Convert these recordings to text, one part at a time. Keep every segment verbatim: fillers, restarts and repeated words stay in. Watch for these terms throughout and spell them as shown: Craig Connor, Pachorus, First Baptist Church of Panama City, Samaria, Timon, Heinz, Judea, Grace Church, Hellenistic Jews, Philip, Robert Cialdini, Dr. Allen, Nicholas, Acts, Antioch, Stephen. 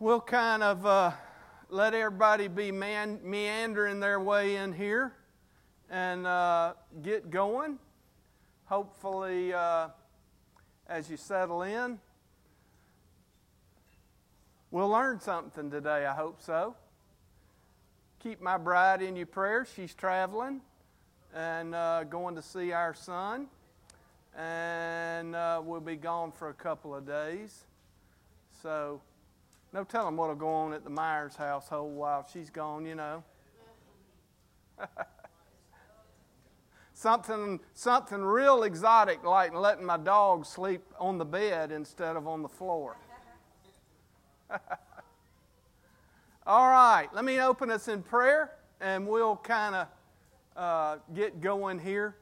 We'll kind of uh, let everybody be man meandering their way in here and uh, get going. Hopefully, uh, as you settle in, we'll learn something today, I hope so. Keep my bride in your prayers. She's traveling and uh, going to see our son. And uh, we'll be gone for a couple of days. So, no telling what'll go on at the Myers household while she's gone, you know. something, something real exotic like letting my dog sleep on the bed instead of on the floor. All right, let me open us in prayer, and we'll kind of uh, get going here.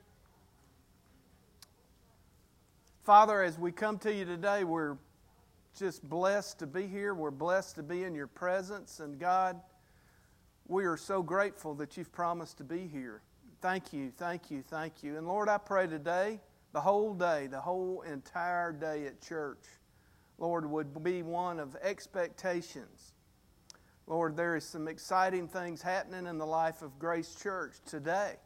Father, as we come to you today, we're just blessed to be here. We're blessed to be in your presence. And God, we are so grateful that you've promised to be here. Thank you, thank you, thank you. And Lord, I pray today, the whole day, the whole entire day at church, Lord, would be one of expectations. Lord, there is some exciting things happening in the life of Grace Church today.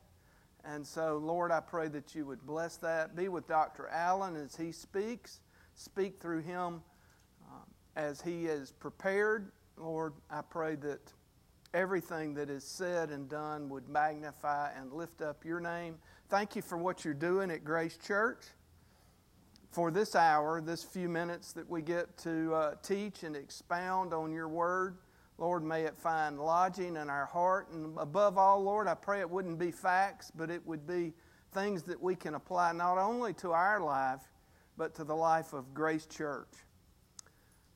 And so, Lord, I pray that you would bless that. Be with Doctor Allen as he speaks. Speak through him um, as he is prepared. Lord, I pray that everything that is said and done would magnify and lift up your name. Thank you for what you're doing at Grace Church, for this hour, this few minutes that we get to uh, teach and expound on your word. Lord, may it find lodging in our heart. And above all, Lord, I pray it wouldn't be facts, but it would be things that we can apply not only to our life, but to the life of Grace Church.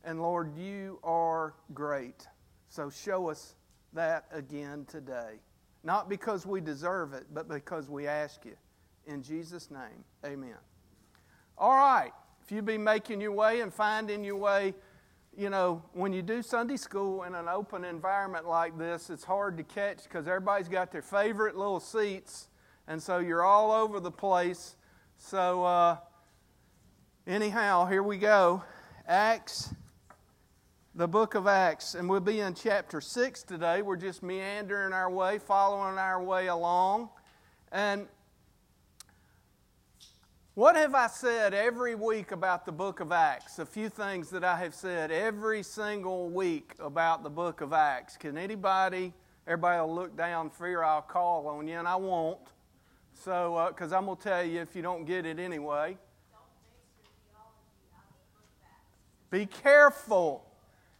And Lord, you are great. So show us that again today. Not because we deserve it, but because we ask you. In Jesus' name, amen. All right, if you be making your way and finding your way, you know, when you do Sunday school in an open environment like this, it's hard to catch because everybody's got their favorite little seats, and so you're all over the place. So uh, anyhow, here we go. Acts, the book of Acts, and we'll be in chapter six today. We're just meandering our way, following our way along. And what have I said every week about the book of Acts? A few things that I have said every single week about the book of Acts. Can anybody, everybody will look down, fear I'll call on you, and I won't. So, because uh, I'm going to tell you if you don't get it anyway. Be careful.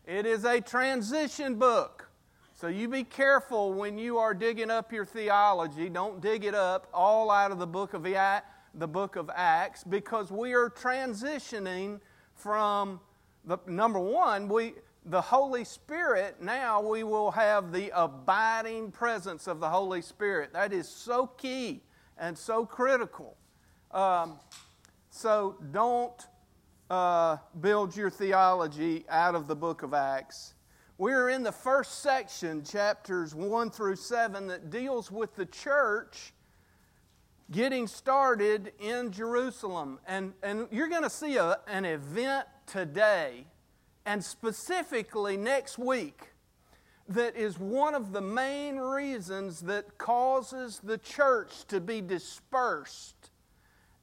It is a transition book. So you be careful when you are digging up your theology. Don't dig it up all out of the book of Acts. the book of Acts, because we are transitioning from, the number one, we the Holy Spirit, now we will have the abiding presence of the Holy Spirit. That is so key and so critical. Um, so don't uh, build your theology out of the book of Acts. We're in the first section, chapters one through seven, that deals with the church getting started in Jerusalem. And, and you're going to see a, an event today, and specifically next week, that is one of the main reasons that causes the church to be dispersed.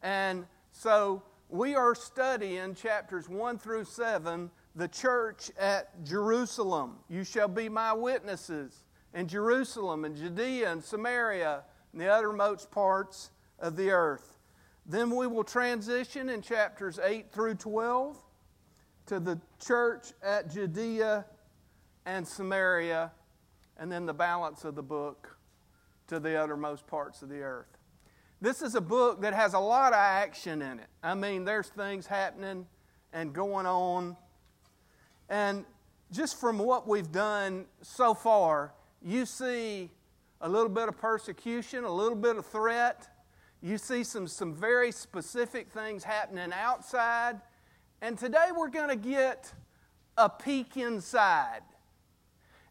And so we are studying chapters one through seven, the church at Jerusalem. You shall be my witnesses in Jerusalem and Judea and Samaria, in the uttermost parts of the earth. Then we will transition in chapters eight through twelve to the church at Judea and Samaria, and then the balance of the book to the uttermost parts of the earth. This is a book that has a lot of action in it. I mean, there's things happening and going on. And just from what we've done so far, you see a little bit of persecution, a little bit of threat. You see some, some very specific things happening outside. And today we're going to get a peek inside.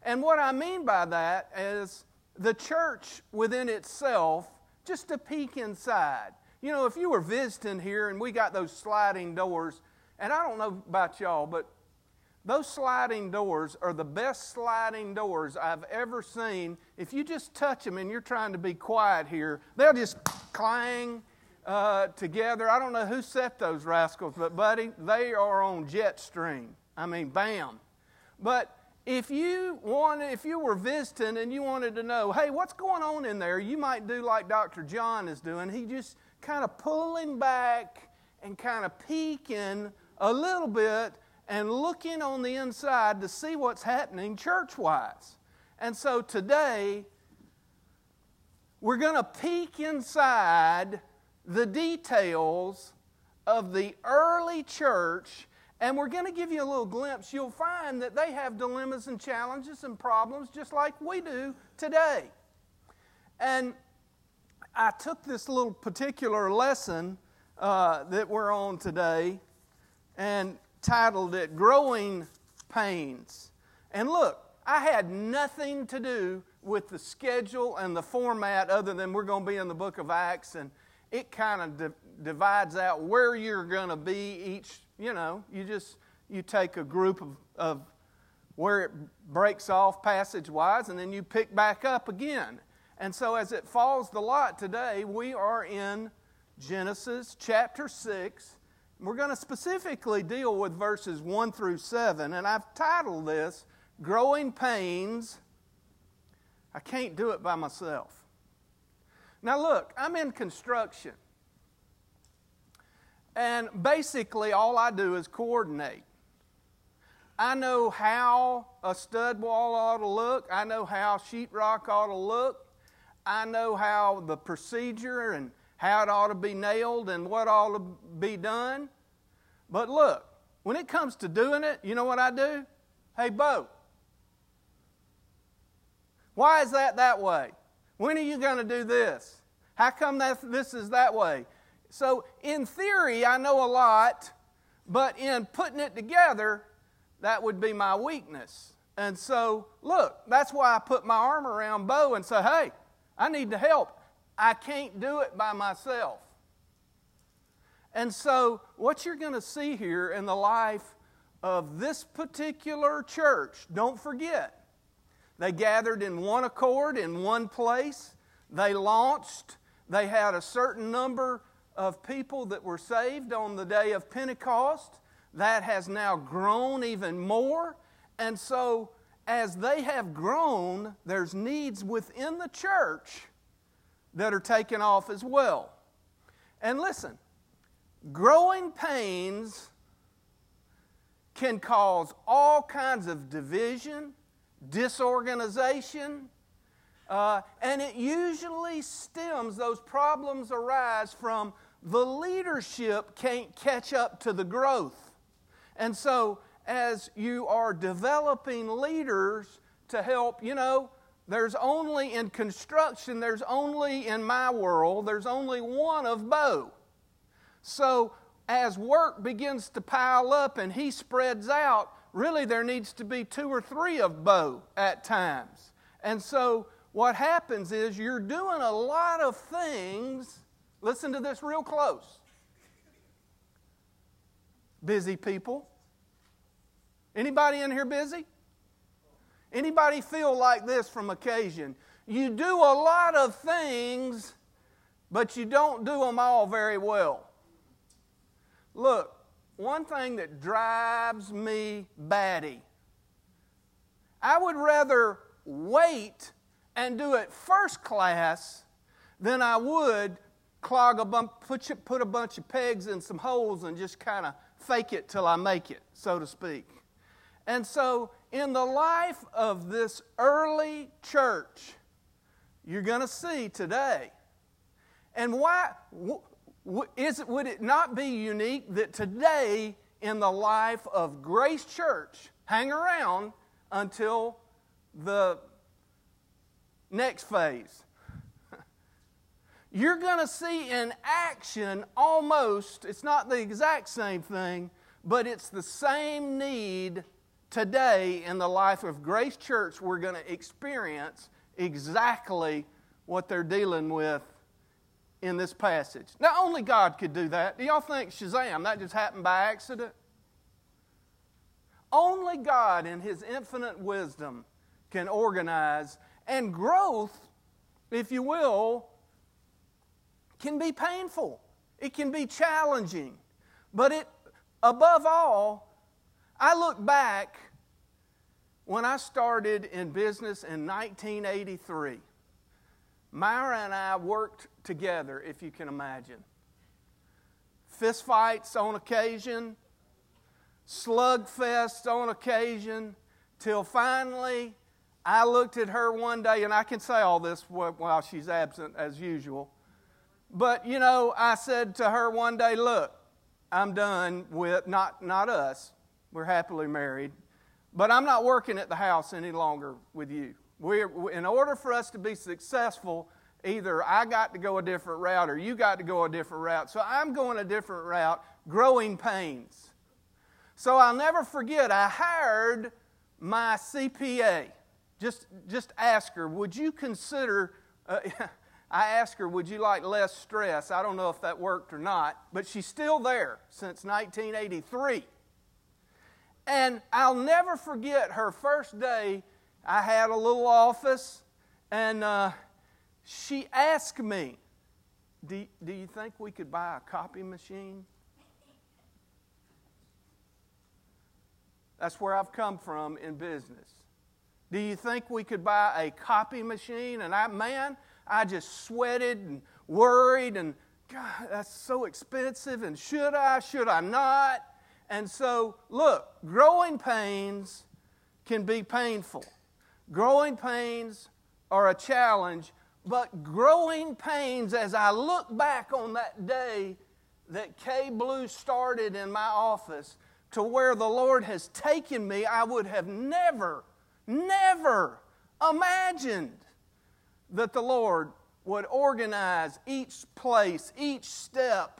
And what I mean by that is the church within itself, just a peek inside. You know, if you were visiting here and we got those sliding doors, and I don't know about y'all, but Those sliding doors are the best sliding doors I've ever seen. If you just touch them and you're trying to be quiet here, they'll just clang uh, together. I don't know who set those rascals, but buddy, they are on jet stream. I mean, bam. But if you wanted, if you were visiting and you wanted to know, hey, what's going on in there, you might do like Doctor John is doing. He just kind of pulling back and kind of peeking a little bit and looking on the inside to see what's happening church-wise. And so today, we're going to peek inside the details of the early church, and we're going to give you a little glimpse. You'll find that they have dilemmas and challenges and problems just like we do today. And I took this little particular lesson uh, that we're on today and titled it Growing Pains. And look, I had nothing to do with the schedule and the format other than we're going to be in the book of Acts, and it kind of di- divides out where you're going to be each, you know, you just, you take a group of, of where it breaks off passage-wise, and then you pick back up again. And so as it falls the lot today, we are in Genesis chapter six. We're going to specifically deal with verses one through seven, and I've titled this, Growing Pains. I can't do it by myself. Now look, I'm in construction, and basically all I do is coordinate. I know how a stud wall ought to look. I know how sheetrock ought to look. I know how the procedure and how it ought to be nailed and what ought to be done. But look, when it comes to doing it, you know what I do? Hey, Bo, why is that that way? When are you going to do this? How come that this is that way? So in theory, I know a lot, but in putting it together, that would be my weakness. And so, look, that's why I put my arm around Bo and say, hey, I need the help. I can't do it by myself. And so what you're going to see here in the life of this particular church, don't forget, they gathered in one accord, in one place. They launched. They had a certain number of people that were saved on the day of Pentecost. That has now grown even more. And so as they have grown, there's needs within the church that are taken off as well. And listen, growing pains can cause all kinds of division, disorganization, uh, and it usually stems, those problems arise from the leadership can't catch up to the growth. And so as you are developing leaders to help, you know, there's only in construction, there's only in my world, there's only one of Bo. So as work begins to pile up and he spreads out, really there needs to be two or three of Bo at times. And so what happens is you're doing a lot of things. Listen to this real close. Busy people. Anybody in here busy? Anybody feel like this from occasion? You do a lot of things, but you don't do them all very well. Look, one thing that drives me batty, I would rather wait and do it first class than I would clog a bump, put, you, put a bunch of pegs in some holes and just kind of fake it till I make it, so to speak. And so in the life of this early church, you're going to see today. And why is it, would it not be unique that today in the life of Grace Church, hang around until the next phase? You're going to see in action almost, it's not the exact same thing, but it's the same need. Today, in the life of Grace Church, we're going to experience exactly what they're dealing with in this passage. Now, only God could do that. Do y'all think, Shazam, that just happened by accident? Only God in His infinite wisdom can organize. And growth, if you will, can be painful. It can be challenging. But it, above all, I look back when I started in business in nineteen eighty-three. Myra and I worked together, if you can imagine. Fist fights on occasion, slug fests on occasion, till finally I looked at her one day, and I can say all this while she's absent as usual. But, you know, I said to her one day, look, I'm done with, not, not us, we're happily married, but I'm not working at the house any longer with you. We're, in order for us to be successful, either I got to go a different route or you got to go a different route. So I'm going a different route, growing pains. So I'll never forget, I hired my C P A. Just, just ask her, would you consider... Uh, I asked her, would you like less stress? I don't know if that worked or not, but she's still there since nineteen eighty-three. And I'll never forget her first day. I had a little office, and uh, she asked me, do, do you think we could buy a copy machine? That's where I've come from in business. Do you think we could buy a copy machine? And I, man... I just sweated and worried and, God, that's so expensive, and should I, should I not? And so, look, growing pains can be painful. Growing pains are a challenge, but growing pains, as I look back on that day that K Blue started in my office to where the Lord has taken me, I would have never, never imagined that the Lord would organize each place, each step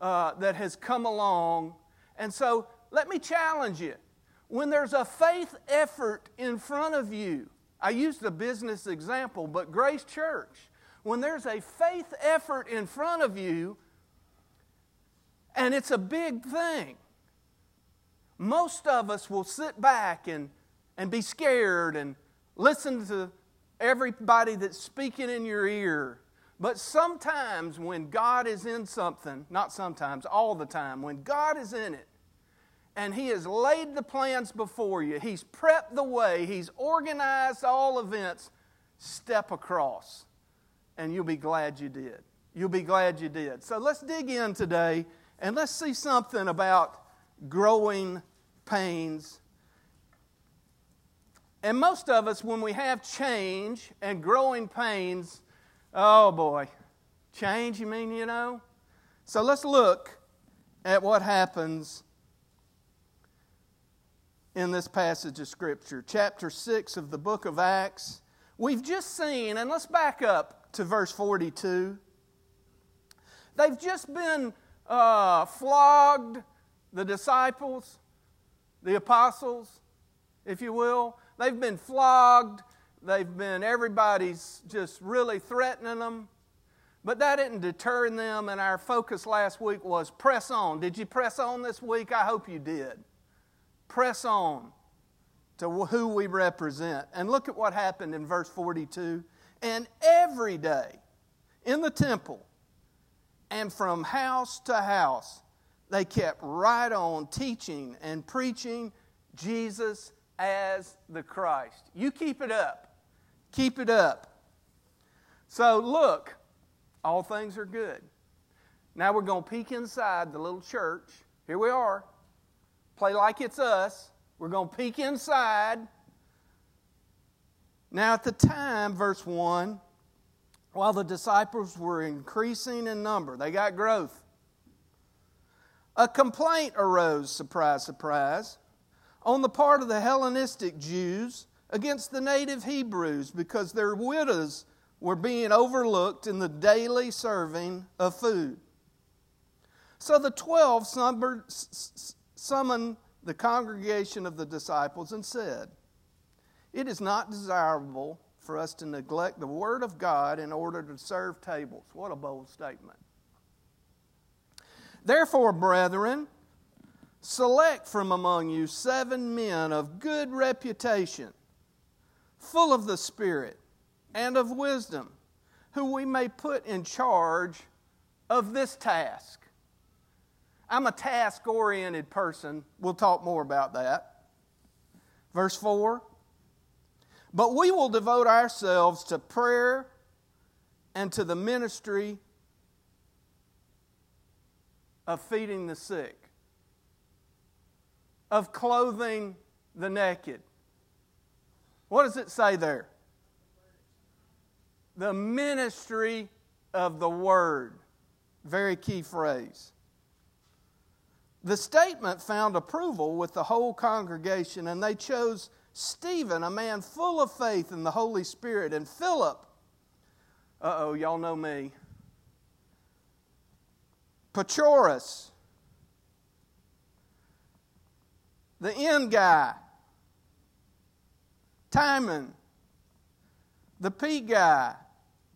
uh, that has come along. And so let me challenge you. When there's a faith effort in front of you, I used the business example, but Grace Church, when there's a faith effort in front of you, and it's a big thing, most of us will sit back and, and be scared and listen to everybody that's speaking in your ear. But sometimes when God is in something, not sometimes, all the time, when God is in it, and He has laid the plans before you, He's prepped the way, He's organized all events, step across, and you'll be glad you did. You'll be glad you did. So let's dig in today, and let's see something about growing pains. And most of us, when we have change and growing pains, oh boy, change, you mean, you know? So let's look at what happens in this passage of Scripture. Chapter six of the book of Acts. We've just seen, and let's back up to verse forty-two. They've just been uh, flogged, the disciples, the apostles, if you will. They've been flogged. They've been, everybody's just really threatening them. But that didn't deter them, and our focus last week was press on. Did you press on this week? I hope you did. Press on to who we represent. And look at what happened in verse forty-two. And every day in the temple and from house to house, they kept right on teaching and preaching Jesus as the Christ. You keep it up. Keep it up. So look, all things are good. Now we're going to peek inside the little church. Here we are. Play like it's us. We're going to peek inside. Now at the time, verse one, while the disciples were increasing in number, they got growth, a complaint arose, surprise, surprise, on the part of the Hellenistic Jews against the native Hebrews, because their widows were being overlooked in the daily serving of food. So the twelve summoned the congregation of the disciples and said, "It is not desirable for us to neglect the word of God in order to serve tables." What a bold statement. "Therefore, brethren, select from among you seven men of good reputation, full of the Spirit and of wisdom, who we may put in charge of this task. I'm a task-oriented person. We'll talk more about that. Verse four, but we will devote ourselves to prayer and to the ministry of feeding the sick, of clothing the naked. What does it say there? The ministry of the Word. Very key phrase. The statement found approval with the whole congregation, and they chose Stephen, a man full of faith in the Holy Spirit, and Philip, uh-oh, y'all know me, Pachorus, the end guy, Timon, the P guy,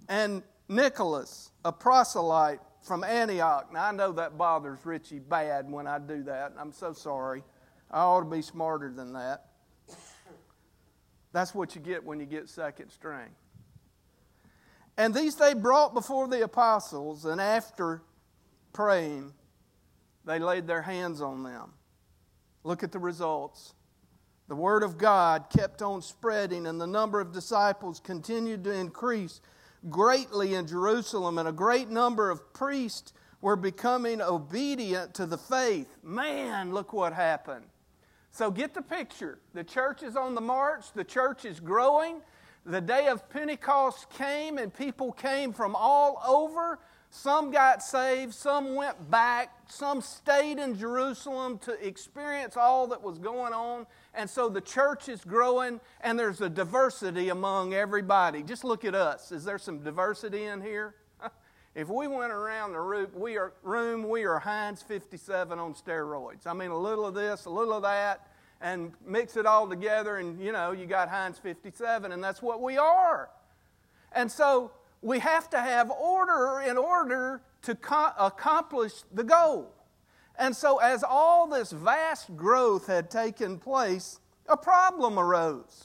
and Nicholas, a proselyte from Antioch. Now, I know that bothers Richie bad when I do that. I'm so sorry. I ought to be smarter than that. That's what you get when you get second string. And these they brought before the apostles, and after praying, they laid their hands on them. Look at the results. The word of God kept on spreading, and the number of disciples continued to increase greatly in Jerusalem, and a great number of priests were becoming obedient to the faith. Man, look what happened. So get the picture. The church is on the march. The church is growing. The day of Pentecost came, and people came from all over. Some got saved. Some went back. Some stayed in Jerusalem to experience all that was going on. And so the church is growing, and there's a diversity among everybody. Just look at us. Is there some diversity in here? If we went around the room, we are, room, we are Heinz fifty-seven on steroids. I mean, a little of this, a little of that, and mix it all together, and, you know, you got Heinz fifty-seven, and that's what we are. And so we have to have order in order to co- accomplish the goal. And so as all this vast growth had taken place, a problem arose.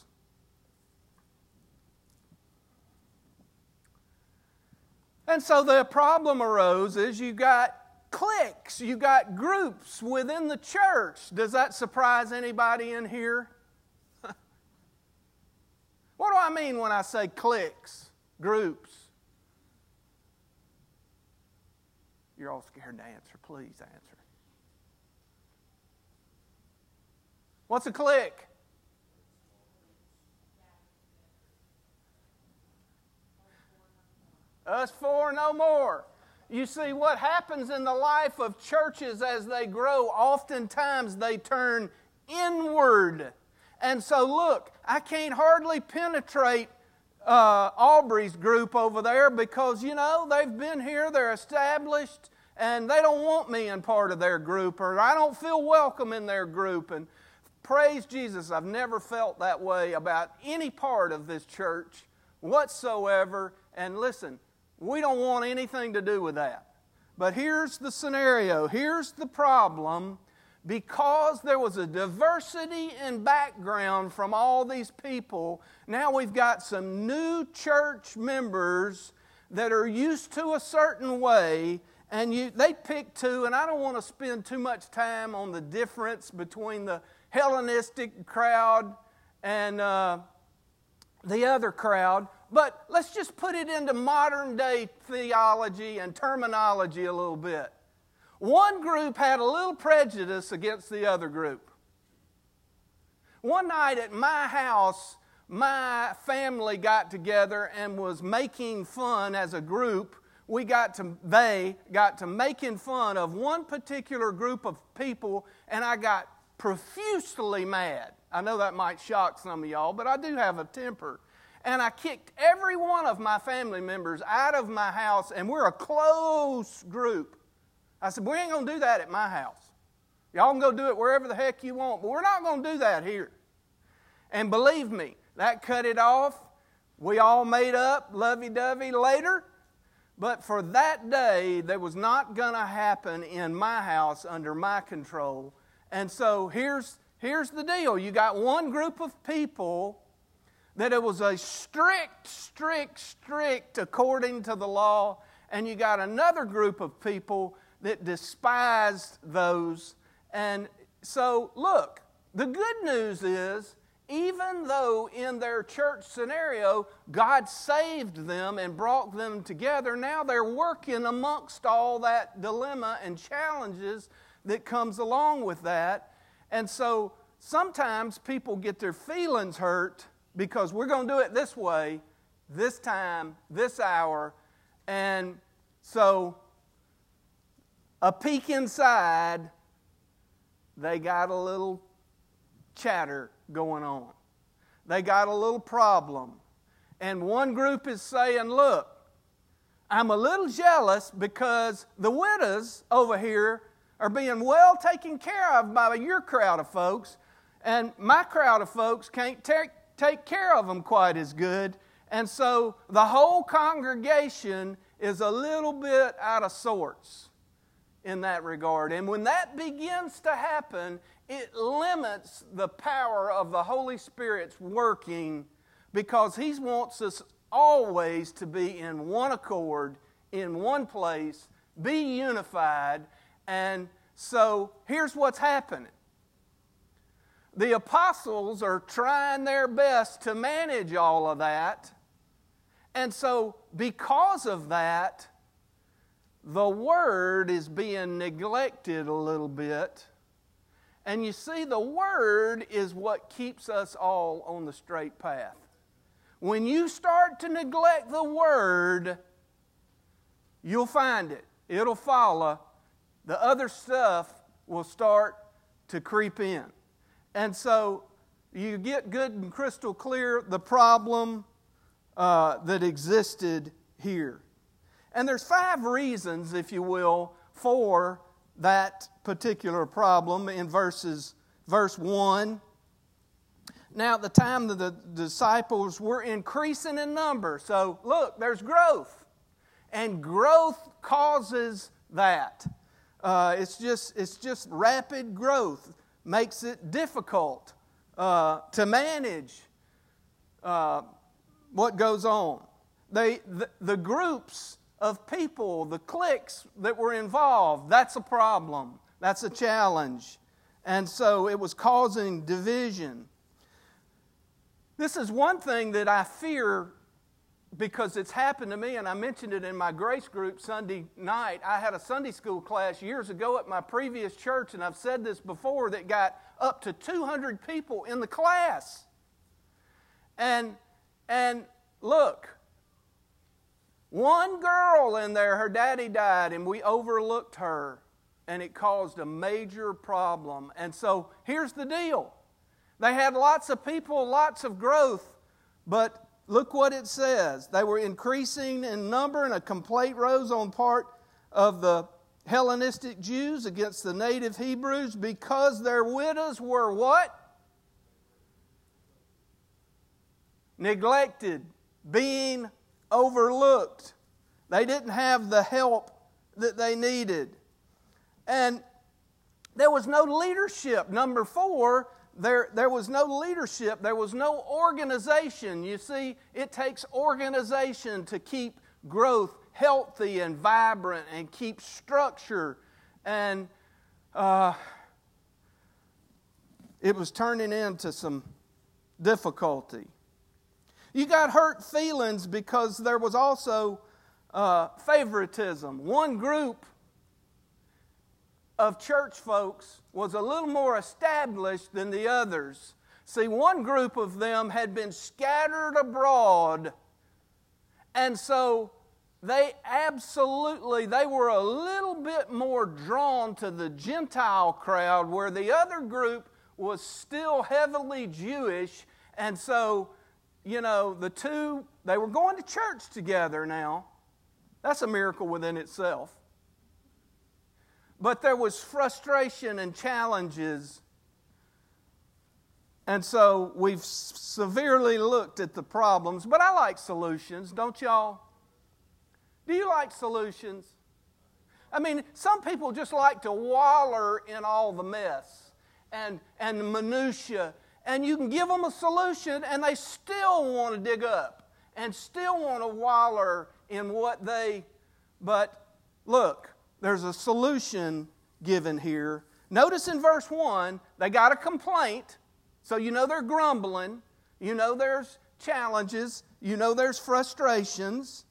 And so the problem arose is you got cliques, you got groups within the church. Does that surprise anybody in here? What do I mean when I say cliques, groups? You're all scared to answer. Please answer. What's a clique? Us four, no more. You see, what happens in the life of churches as they grow, oftentimes they turn inward. And so look, I can't hardly penetrate uh, Aubrey's group over there because, you know, they've been here, they're established, and they don't want me in part of their group, or I don't feel welcome in their group. And praise Jesus, I've never felt that way about any part of this church whatsoever. And listen, we don't want anything to do with that. But here's the scenario. Here's the problem. Because there was a diversity in background from all these people, now we've got some new church members that are used to a certain way, and you, they pick two, and I don't want to spend too much time on the difference between the Hellenistic crowd and uh, the other crowd. But let's just put it into modern-day theology and terminology a little bit. One group had a little prejudice against the other group. One night at my house, my family got together and was making fun as a group. We got to, they got to making fun of one particular group of people, and I got profusely mad. I know that might shock some of y'all, but I do have a temper. And I kicked every one of my family members out of my house, and we're a close group. I said, we ain't going to do that at my house. Y'all can go do it wherever the heck you want, but we're not going to do that here. And believe me, that cut it off. We all made up lovey-dovey later. But for that day, that was not going to happen in my house under my control. And so here's, here's the deal. You got one group of people that it was a strict, strict, strict according to the law, and you got another group of people that despised those. And so, look, the good news is, even though in their church scenario, God saved them and brought them together, now they're working amongst all that dilemma and challenges that comes along with that. And so sometimes people get their feelings hurt because we're going to do it this way, this time, this hour. And so a peek inside, they got a little chatter going on. They got a little problem. And one group is saying, look, I'm a little jealous because the widows over here are being well taken care of by your crowd of folks, and my crowd of folks can't take take care of them quite as good. And so the whole congregation is a little bit out of sorts in that regard. And when that begins to happen, it limits the power of the Holy Spirit's working, because He wants us always to be in one accord, in one place, be unified. And so here's what's happening. The apostles are trying their best to manage all of that. And so because of that, the word is being neglected a little bit. And you see, the word is what keeps us all on the straight path. When you start to neglect the word, you'll find it. It'll follow. The other stuff will start to creep in. And so you get good and crystal clear the problem uh, that existed here. And there's five reasons, if you will, for that particular problem in verses, verse one. Now, at the time that the disciples were increasing in number. So, look, there's growth. And growth causes that. Uh, it's just, it's just rapid growth makes it difficult uh, to manage uh, what goes on. They, the, the groups of people, the cliques that were involved, that's a problem. That's a challenge. And so it was causing division. This is one thing that I fear because it's happened to me, and I mentioned it in my grace group Sunday night. I had a Sunday school class years ago at my previous church, and I've said this before, that got up to two hundred people in the class. And, and look, one girl in there, her daddy died, and we overlooked her, and it caused a major problem. And so here's the deal. They had lots of people, lots of growth, but look what it says. They were increasing in number, and a complaint rose on part of the Hellenistic Jews against the native Hebrews because their widows were what? Neglected, being overlooked. They didn't have the help that they needed. And there was no leadership. Number four, There, there was no leadership. There was no organization. You see, it takes organization to keep growth healthy and vibrant and keep structure. And uh, it was turning into some difficulty. You got hurt feelings because there was also uh, favoritism. One group of church folks was a little more established than the others. See, one group of them had been scattered abroad, and so they absolutely, they were a little bit more drawn to the Gentile crowd, where the other group was still heavily Jewish, and so, you know, the two, they were going to church together now. That's a miracle within itself. But there was frustration and challenges. And so we've severely looked at the problems. But I like solutions, don't y'all? Do you like solutions? I mean, some people just like to waller in all the mess. and, and minutiae, and you can give them a solution, and they still want to dig up and still want to wallow in what they... But look, there's a solution given here. Notice in verse one, they got a complaint, so you know they're grumbling, you know there's challenges, you know there's frustrations.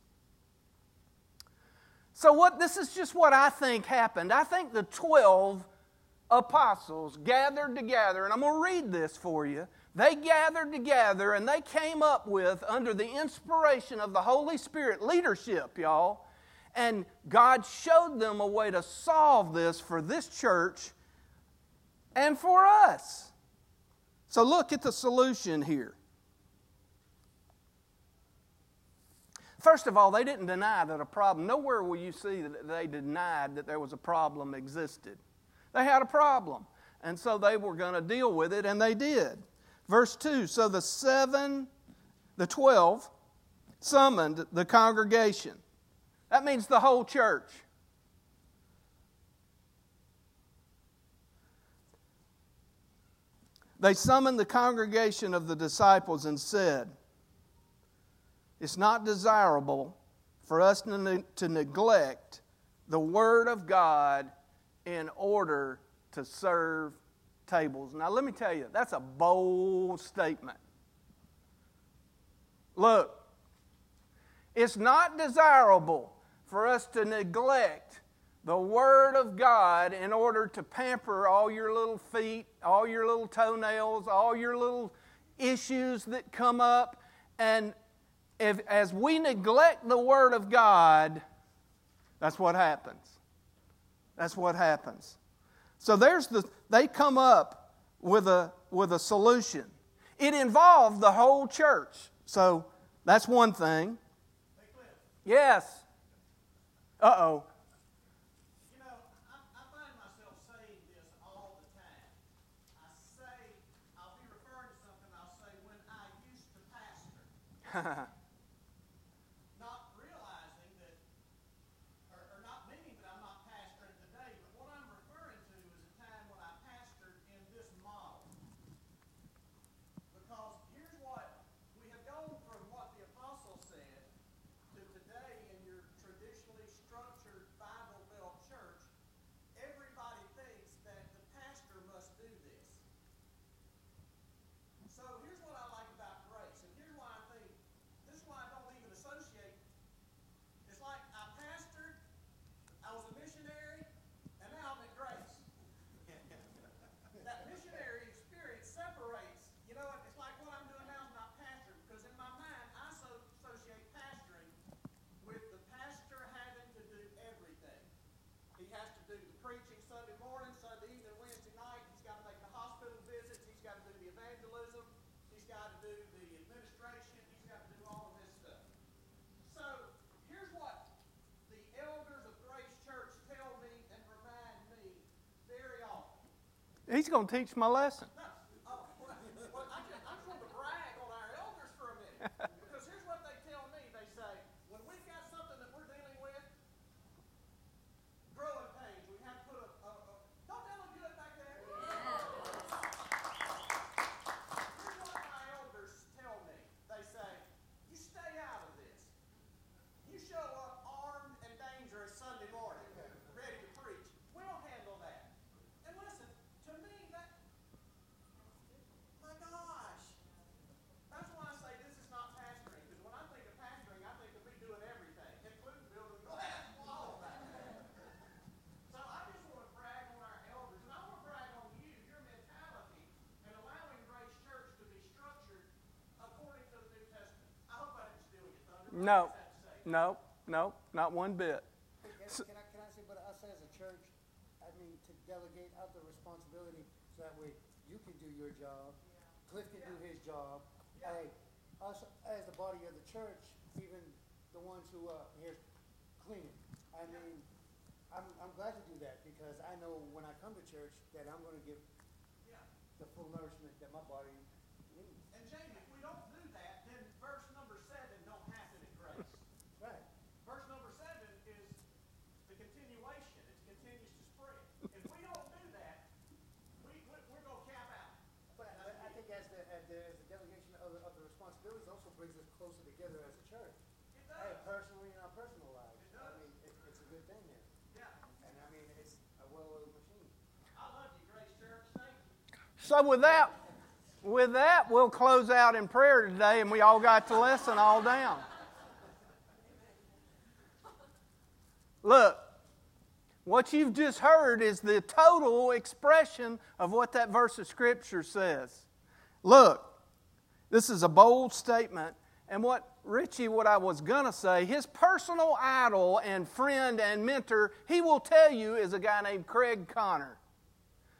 So what this is just what I think happened. I think the twelve apostles gathered together, and I'm going to read this for you. They gathered together and they came up with, under the inspiration of the Holy Spirit, leadership, y'all. And God showed them a way to solve this for this church and for us. So look at the solution here. First of all, they didn't deny that a problem. Nowhere will you see that they denied that there was a problem existed. They had a problem, and so they were going to deal with it, and they did. Verse two, so the seven, the twelve, summoned the congregation. That means the whole church. They summoned the congregation of the disciples and said, it's not desirable for us to, ne- to neglect the Word of God in order to serve tables. Now let me tell you, that's a bold statement. Look, it's not desirable for us to neglect the Word of God in order to pamper all your little feet, all your little toenails, all your little issues that come up. And if, as we neglect the Word of God, that's what happens. That's what happens. So there's the, they come up with a, with a solution. It involved the whole church. So that's one thing. Yes. Uh-oh. You know, I, I find myself saying this all the time. I say, I'll be referring to something, I'll say, when I used to pastor. Not realizing that, or, or not meaning that I'm not pastoring today, but what I'm referring to is a time when I pastored in this model. Because here's what, we have gone from what the apostle said to today in your traditionally structured Bible Belt church, everybody thinks that the pastor must do this. So here's what I like about Grace, and here's why I think, this is why I don't even associate. It's like I pastored, I was a missionary, and now I'm at Grace. That missionary experience separates, you know, it's like what I'm doing now is not pastoring, because in my mind, I so associate pastoring with the pastor having to do everything. He has to do the preaching Sunday morning, Sunday evening, Wednesday night. He's got to make the hospital visits. He's got to do the evangelism. He's got to do the administration. He's got to do all of this stuff. So here's what the elders of Grace Church tell me and remind me very often. He's going to teach my lesson. No, oh, well, well, I just, I just want to brag on our elders for a minute. Because here's what they tell me. They say, when we've got something that we're dealing with, growing pains, we have to put a, a, a don't that look good back there? Here's what my elders tell me. They say, you stay out of this. You show up armed and dangerous Sunday morning, ready to preach. We don't handle that. And listen, to me, that, my gosh. That's why I say this is not pastoring, because when I think of pastoring, I think of me doing everything, including building the glass wall back there. So I just want to brag on our elders, and I want to brag on you, your mentality, and allowing Grace Church to be structured according to the New Testament. I hope I didn't steal your thunder. but No, I just had to say it. no, no, not one bit. Can, S- can, I, can I say, but us as a church, I mean, to delegate out the responsibility so that way you can do your job, Cliff can do his job, and us as the body of the church, even the ones who are here cleaning. I mean, I'm, I'm glad to do that because I know when I come to church that I'm going to give Yeah. the full nourishment that my body needs. And Jamie, if we don't do that, then verse number seven don't happen at Grace. Right. Verse number seven is the continuation. It continues to spread. If we don't do that, we, we, we're going to brings us closer together as a church. It does. Hey, personally in our personal lives. It does. I mean, it, it's a good thing there. Yeah. And I mean, it's a well-oiled machine. I love you, Grace Church. Thank you. So with that, with that, we'll close out in prayer today, and we all got the lesson all down. Look, what you've just heard is the total expression of what that verse of Scripture says. Look, this is a bold statement, and what Richie, what I was going to say, his personal idol and friend and mentor, he will tell you, is a guy named Craig Connor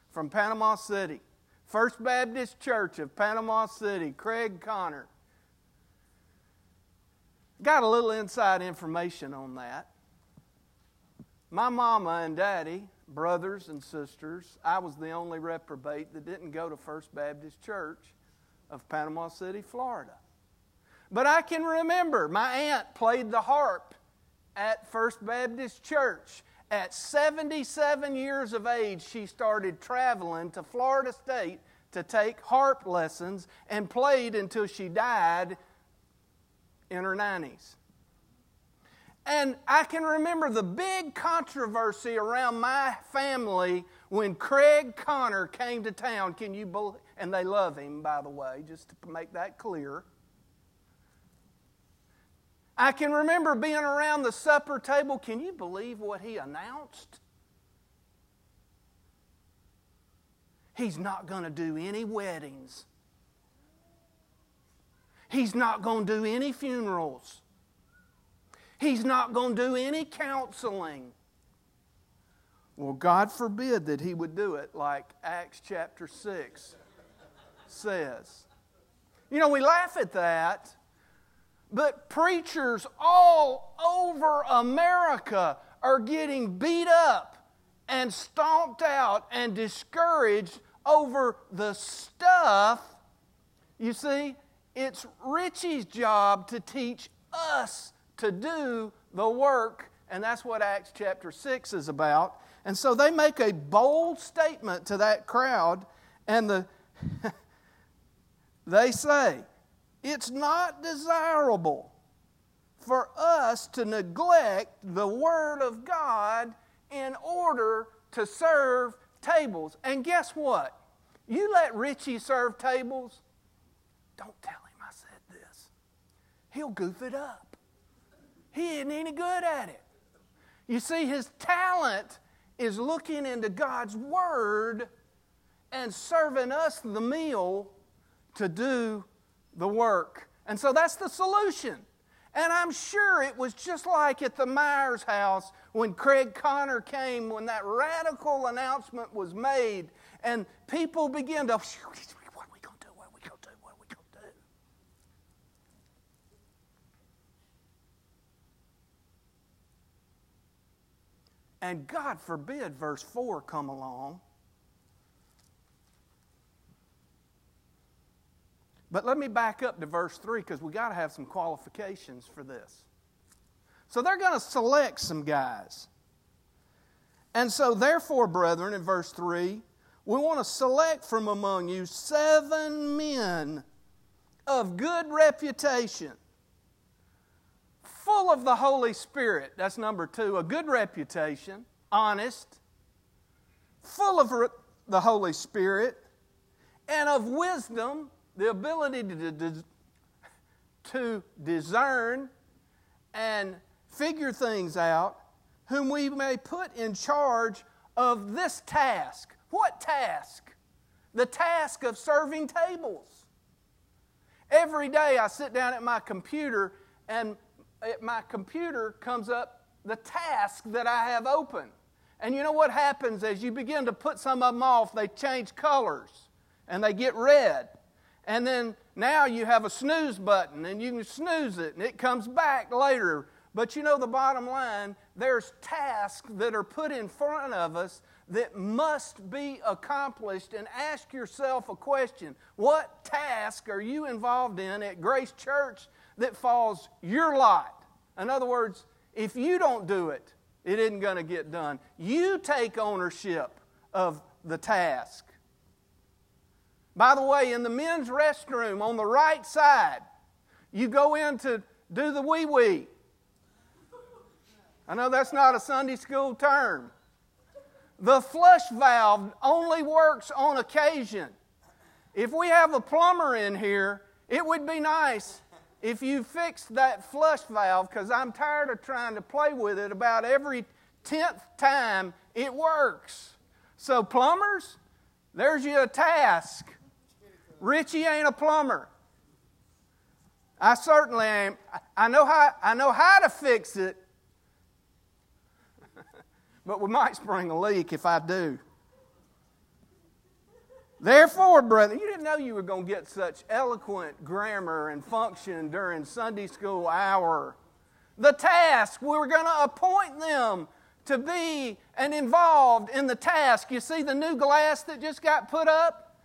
from Panama City. First Baptist Church of Panama City, Craig Connor. Got a little inside information on that. My mama and daddy, brothers and sisters, I was the only reprobate that didn't go to First Baptist Church of Panama City, Florida. But I can remember my aunt played the harp at First Baptist Church. At seventy-seven years of age, she started traveling to Florida State to take harp lessons and played until she died in her nineties. And I can remember the big controversy around my family when Craig Connor came to town. Can you believe? And they love him, by the way, just to make that clear. I can remember being around the supper table. Can you believe what he announced? He's not going to do any weddings. He's not going to do any funerals. He's not going to do any counseling. Well, God forbid that he would do it, like Acts chapter six says. You know, we laugh at that. But preachers all over America are getting beat up and stomped out and discouraged over the stuff. You see, it's Richie's job to teach us to do the work, and that's what Acts chapter six is about. And so they make a bold statement to that crowd, and the they say, it's not desirable for us to neglect the Word of God in order to serve tables. And guess what? You let Richie serve tables, don't tell him I said this. He'll goof it up. He isn't any good at it. You see, his talent is looking into God's Word and serving us the meal to do the work. And so that's the solution. And I'm sure it was just like at the Myers house when Craig Connor came, when that radical announcement was made, and people began to, what are we going to do? What are we going to do? What are we going to do? And God forbid verse four come along. But let me back up to verse three, because we've got to have some qualifications for this. So they're going to select some guys. And so therefore, brethren, in verse three, we want to select from among you seven men of good reputation, full of the Holy Spirit. That's number two, a good reputation, honest, full of the Holy Spirit, and of wisdom, the ability to, to discern and figure things out, whom we may put in charge of this task. What task? The task of serving tables. Every day I sit down at my computer, and at my computer comes up the task that I have open. And you know what happens as you begin to put some of them off, they change colors and they get red. And then now you have a snooze button, and you can snooze it, and it comes back later. But you know the bottom line, there's tasks that are put in front of us that must be accomplished. And ask yourself a question. What task are you involved in at Grace Church that falls your lot? In other words, if you don't do it, it isn't going to get done. You take ownership of the task. By the way, in the men's restroom on the right side, You go in to do the wee-wee. I know that's not a Sunday school term. The flush valve only works on occasion. If we have a plumber in here, it would be nice if you fixed that flush valve, because I'm tired of trying to play with it about every tenth time it works. So plumbers, there's your task. Richie ain't a plumber. I certainly am. I know how, I know how to fix it, but we might spring a leak if I do. Therefore, brother, you didn't know you were going to get such eloquent grammar and function during Sunday school hour. The task, we were going to appoint them to be and involved in the task. You see the new glass that just got put up?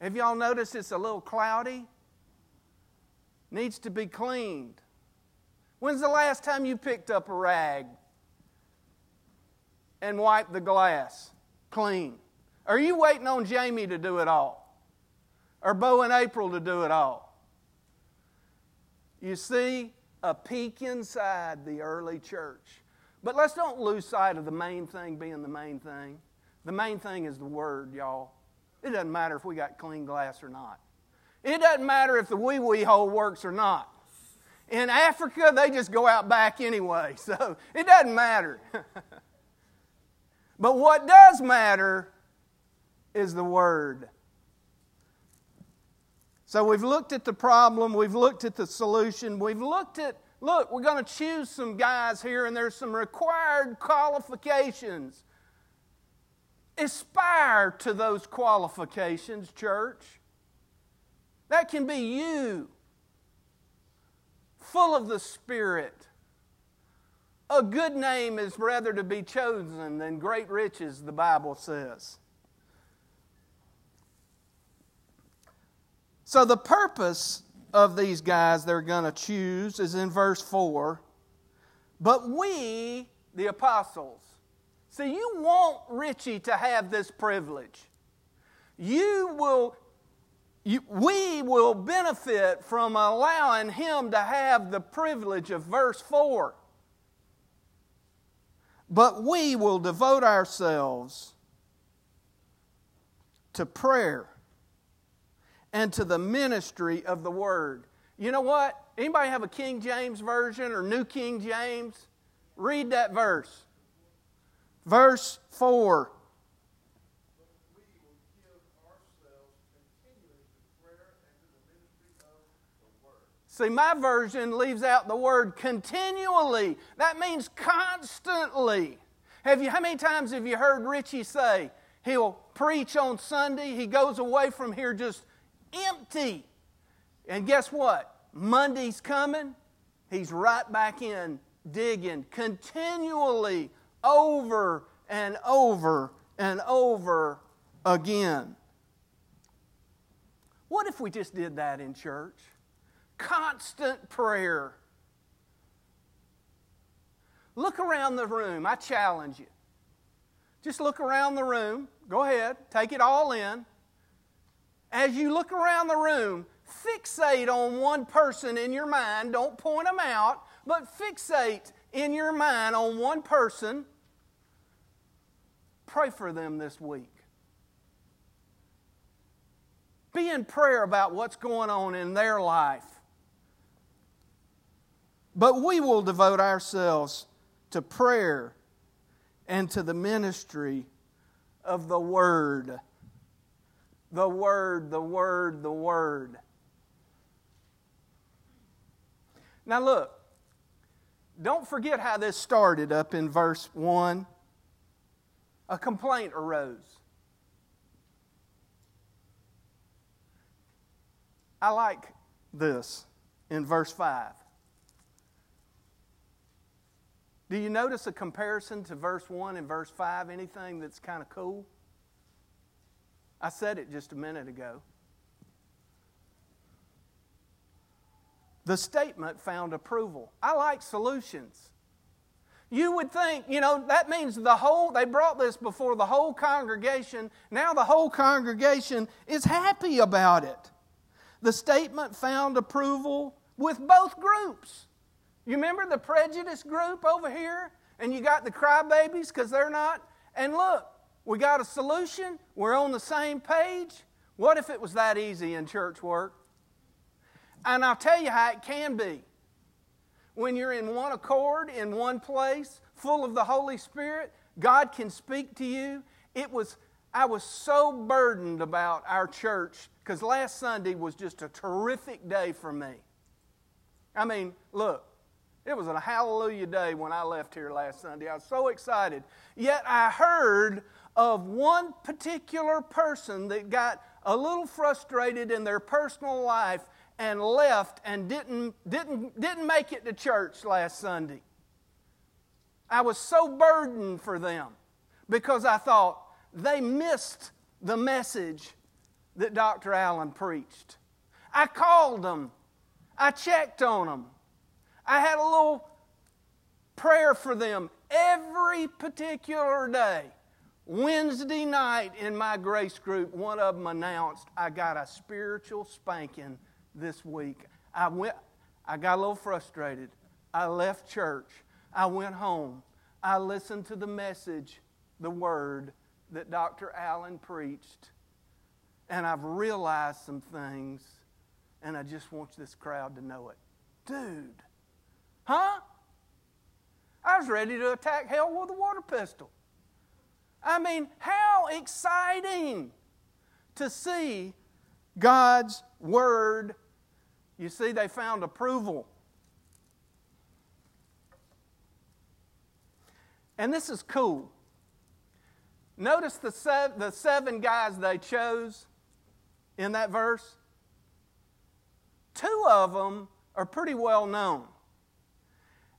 Have y'all noticed it's a little cloudy? Needs to be cleaned. When's the last time you picked up a rag and wiped the glass clean? Are you waiting on Jamie to do it all? Or Bo and April to do it all? You see, a peek inside the early church. But let's don't lose sight of the main thing being the main thing. The main thing is the Word, y'all. It doesn't matter if we got clean glass or not. It doesn't matter if the wee-wee hole works or not. In Africa, they just go out back anyway, so it doesn't matter. But what does matter is the Word. So we've looked at the problem, we've looked at the solution, we've looked at, look, we're going to choose some guys here, and there's some required qualifications. Aspire to those qualifications, church. That can be you, full of the Spirit. A good name is rather to be chosen than great riches, the Bible says. So the purpose of these guys they're going to choose is in verse four. But we, the apostles. See, you want Richie to have this privilege. You will... You, we will benefit from allowing him to have the privilege of verse four. But we will devote ourselves to prayer and to the ministry of the Word. You know what? Anybody have a King James Version or New King James? Read that verse. Verse four. See, my version leaves out the word continually. That means constantly. Have you? How many times have you heard Richie say, he'll preach on Sunday, he goes away from here just empty. And guess what? Monday's coming, he's right back in digging continually over and over and over again. What if we just did that in church? Constant prayer. Look around the room. I challenge you. Just look around the room. Go ahead. Take it all in. As you look around the room, fixate on one person in your mind. Don't point them out, but fixate in your mind on one person. Pray for them this week. Be in prayer about what's going on in their life. But we will devote ourselves to prayer and to the ministry of the Word. The Word, the Word, the Word. Now look, don't forget how this started up in verse one. A complaint arose. I like this in verse five. Do you notice a comparison to verse one and verse five? Anything that's kind of cool? I said it just a minute ago. The statement found approval. I like solutions. You would think, you know, that means the whole, they brought this before the whole congregation. Now the whole congregation is happy about it. The statement found approval. with both groups. You remember the prejudice group over here? And you got the crybabies because they're not. And look, we got a solution. We're on the same page. What if it was that easy in church work? And I'll tell you how it can be. When you're in one accord, in one place, full of the Holy Spirit, God can speak to you. It was, I was so burdened about our church because last Sunday was just a terrific day for me. I mean, look, it was a hallelujah day when I left here last Sunday. I was so excited. Yet I heard of one particular person that got a little frustrated in their personal life and left and didn't, didn't, didn't make it to church last Sunday. I was so burdened for them because I thought they missed the message that Doctor Allen preached. I called them. I checked on them. I had a little prayer for them every particular day. Wednesday night in my grace group, one of them announced, I got a spiritual spanking this week. I went, I got a little frustrated. I left church. I went home. I listened to the message, the word that Doctor Allen preached. And I've realized some things, and I just want this crowd to know it. Dude, huh? I was ready to attack hell with a water pistol. I mean, how exciting to see God's word. You see, they found approval. And this is cool. Notice the seven, the seven guys they chose in that verse. Two of them are pretty well known.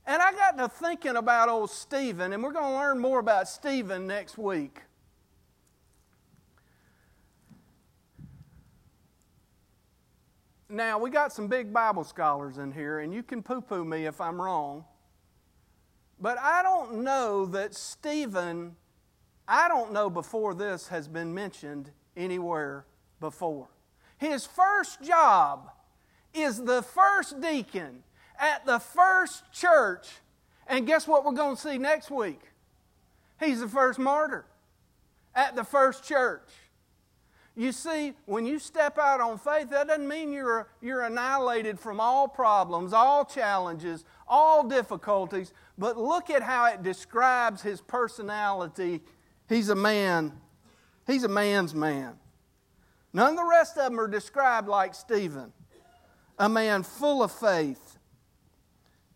And I got to thinking about old Stephen, and we're going to learn more about Stephen next week. Now, we got some big Bible scholars in here, and you can poo-poo me if I'm wrong. But I don't know that Stephen, I don't know before this has been mentioned anywhere before. His first job is the first deacon at the first church. And guess what we're going to see next week? He's the first martyr at the first church. You see, when you step out on faith, that doesn't mean you're, you're annihilated from all problems, all challenges, all difficulties. But look at how it describes his personality. He's a man. He's a man's man. None of the rest of them are described like Stephen. A man full of faith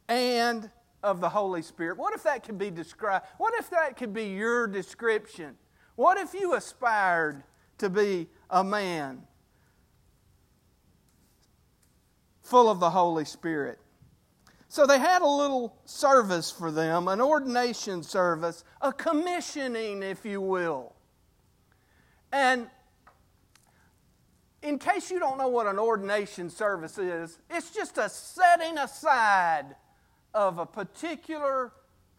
and of the Holy Spirit. What if that could be described? What if that could be your description? What if you aspired to be a man full of the Holy Spirit? So they had a little service for them, an ordination service, a commissioning, if you will. And in case you don't know what an ordination service is, it's just a setting aside of a particular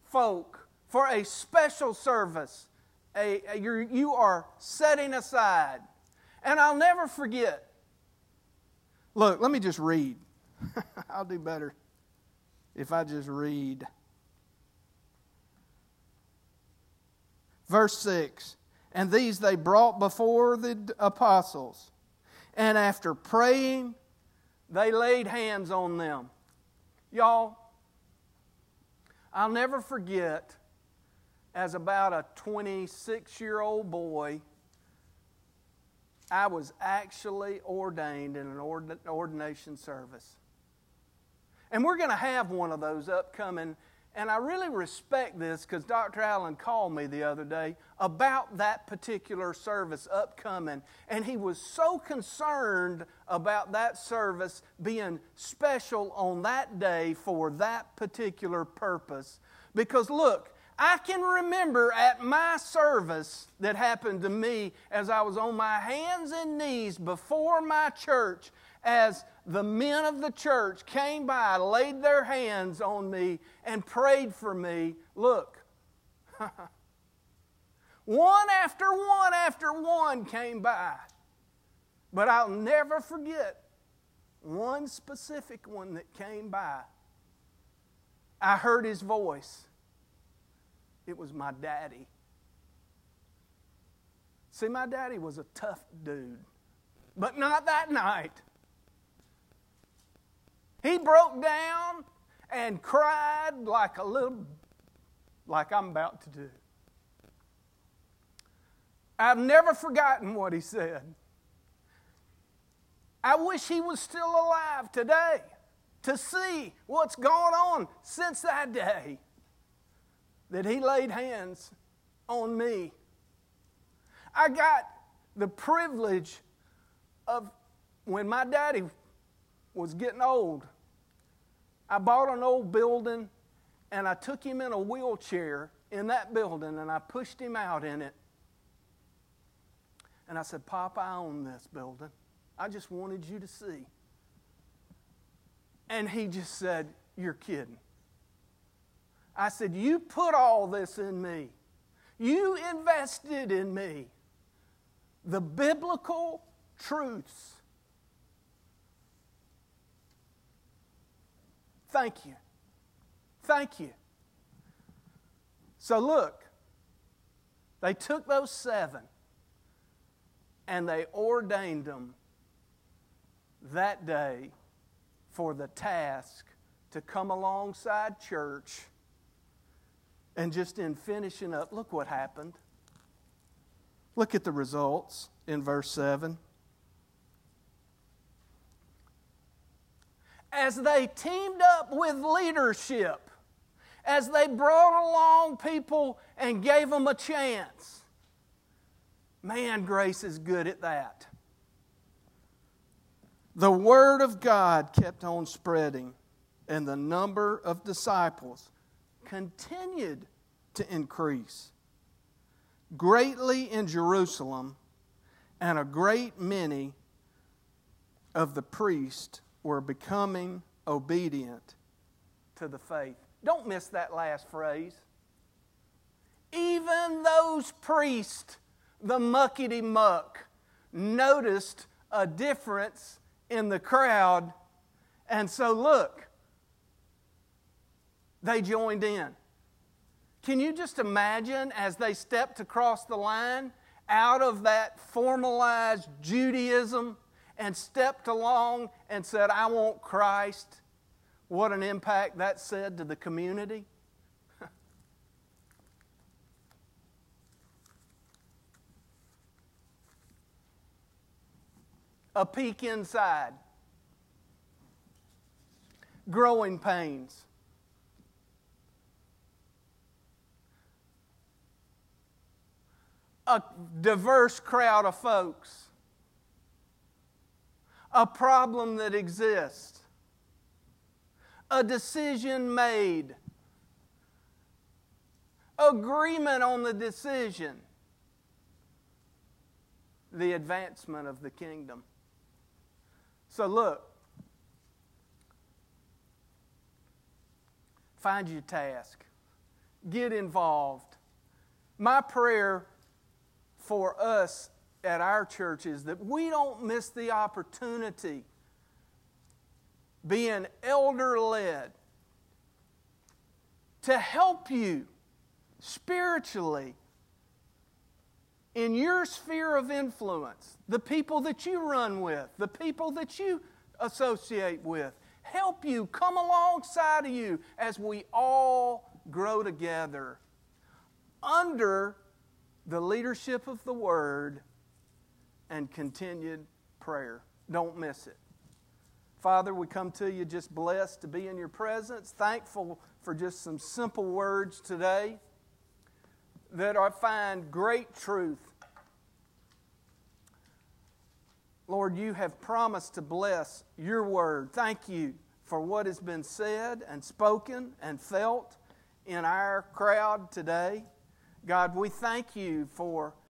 folk for a special service. A, a, you're, you are setting aside. And I'll never forget. Look, let me just read. I'll do better if I just read. Verse six, and these they brought before the apostles, and after praying, they laid hands on them. Y'all, I'll never forget, as about a twenty-six-year-old boy, I was actually ordained in an ordination service. And we're going to have one of those upcoming. And I really respect this because Doctor Allen called me the other day about that particular service upcoming. And he was so concerned about that service being special on that day for that particular purpose. Because look, I can remember at my service that happened to me as I was on my hands and knees before my church as the men of the church came by, laid their hands on me, and prayed for me. Look, one after one after one came by. But I'll never forget one specific one that came by, I heard his voice. It was my daddy. See, my daddy was a tough dude, but not that night. He broke down and cried like a little, like I'm about to do. I've never forgotten what he said. I wish he was still alive today to see what's gone on since that day that he laid hands on me. I got the privilege of, when my daddy was getting old, I bought an old building and I took him in a wheelchair in that building and I pushed him out in it. And I said, "Pop, I own this building. I just wanted you to see." And he just said, "You're kidding." I said, "You put all this in me. You invested in me." The biblical truths. Thank you. Thank you. So look, they took those seven. And they ordained them that day for the task to come alongside church and just in finishing up. Look what happened. Look at the results in verse seven. As they teamed up with leadership, as they brought along people and gave them a chance, man, Grace is good at that. The Word of God kept on spreading, and the number of disciples continued to increase greatly in Jerusalem, and a great many of the priests were becoming obedient to the faith. Don't miss that last phrase. Even those priests, the muckety-muck, noticed a difference in the crowd. And so look, they joined in. Can you just imagine as they stepped across the line out of that formalized Judaism and stepped along and said, "I want Christ"? What an impact that said to the community. A peek inside. Growing pains. A diverse crowd of folks. A problem that exists. A decision made. Agreement on the decision. The advancement of the kingdom. So look, find your task. Get involved. My prayer for us at our church is that we don't miss the opportunity being elder-led to help you spiritually in your sphere of influence, the people that you run with, the people that you associate with, help you, come alongside of you as we all grow together under the leadership of the Word and continued prayer. Don't miss it. Father, we come to you just blessed to be in your presence, thankful for just some simple words today that I find great truth. Lord, you have promised to bless your word. Thank you for what has been said and spoken and felt in our crowd today. God, we thank you for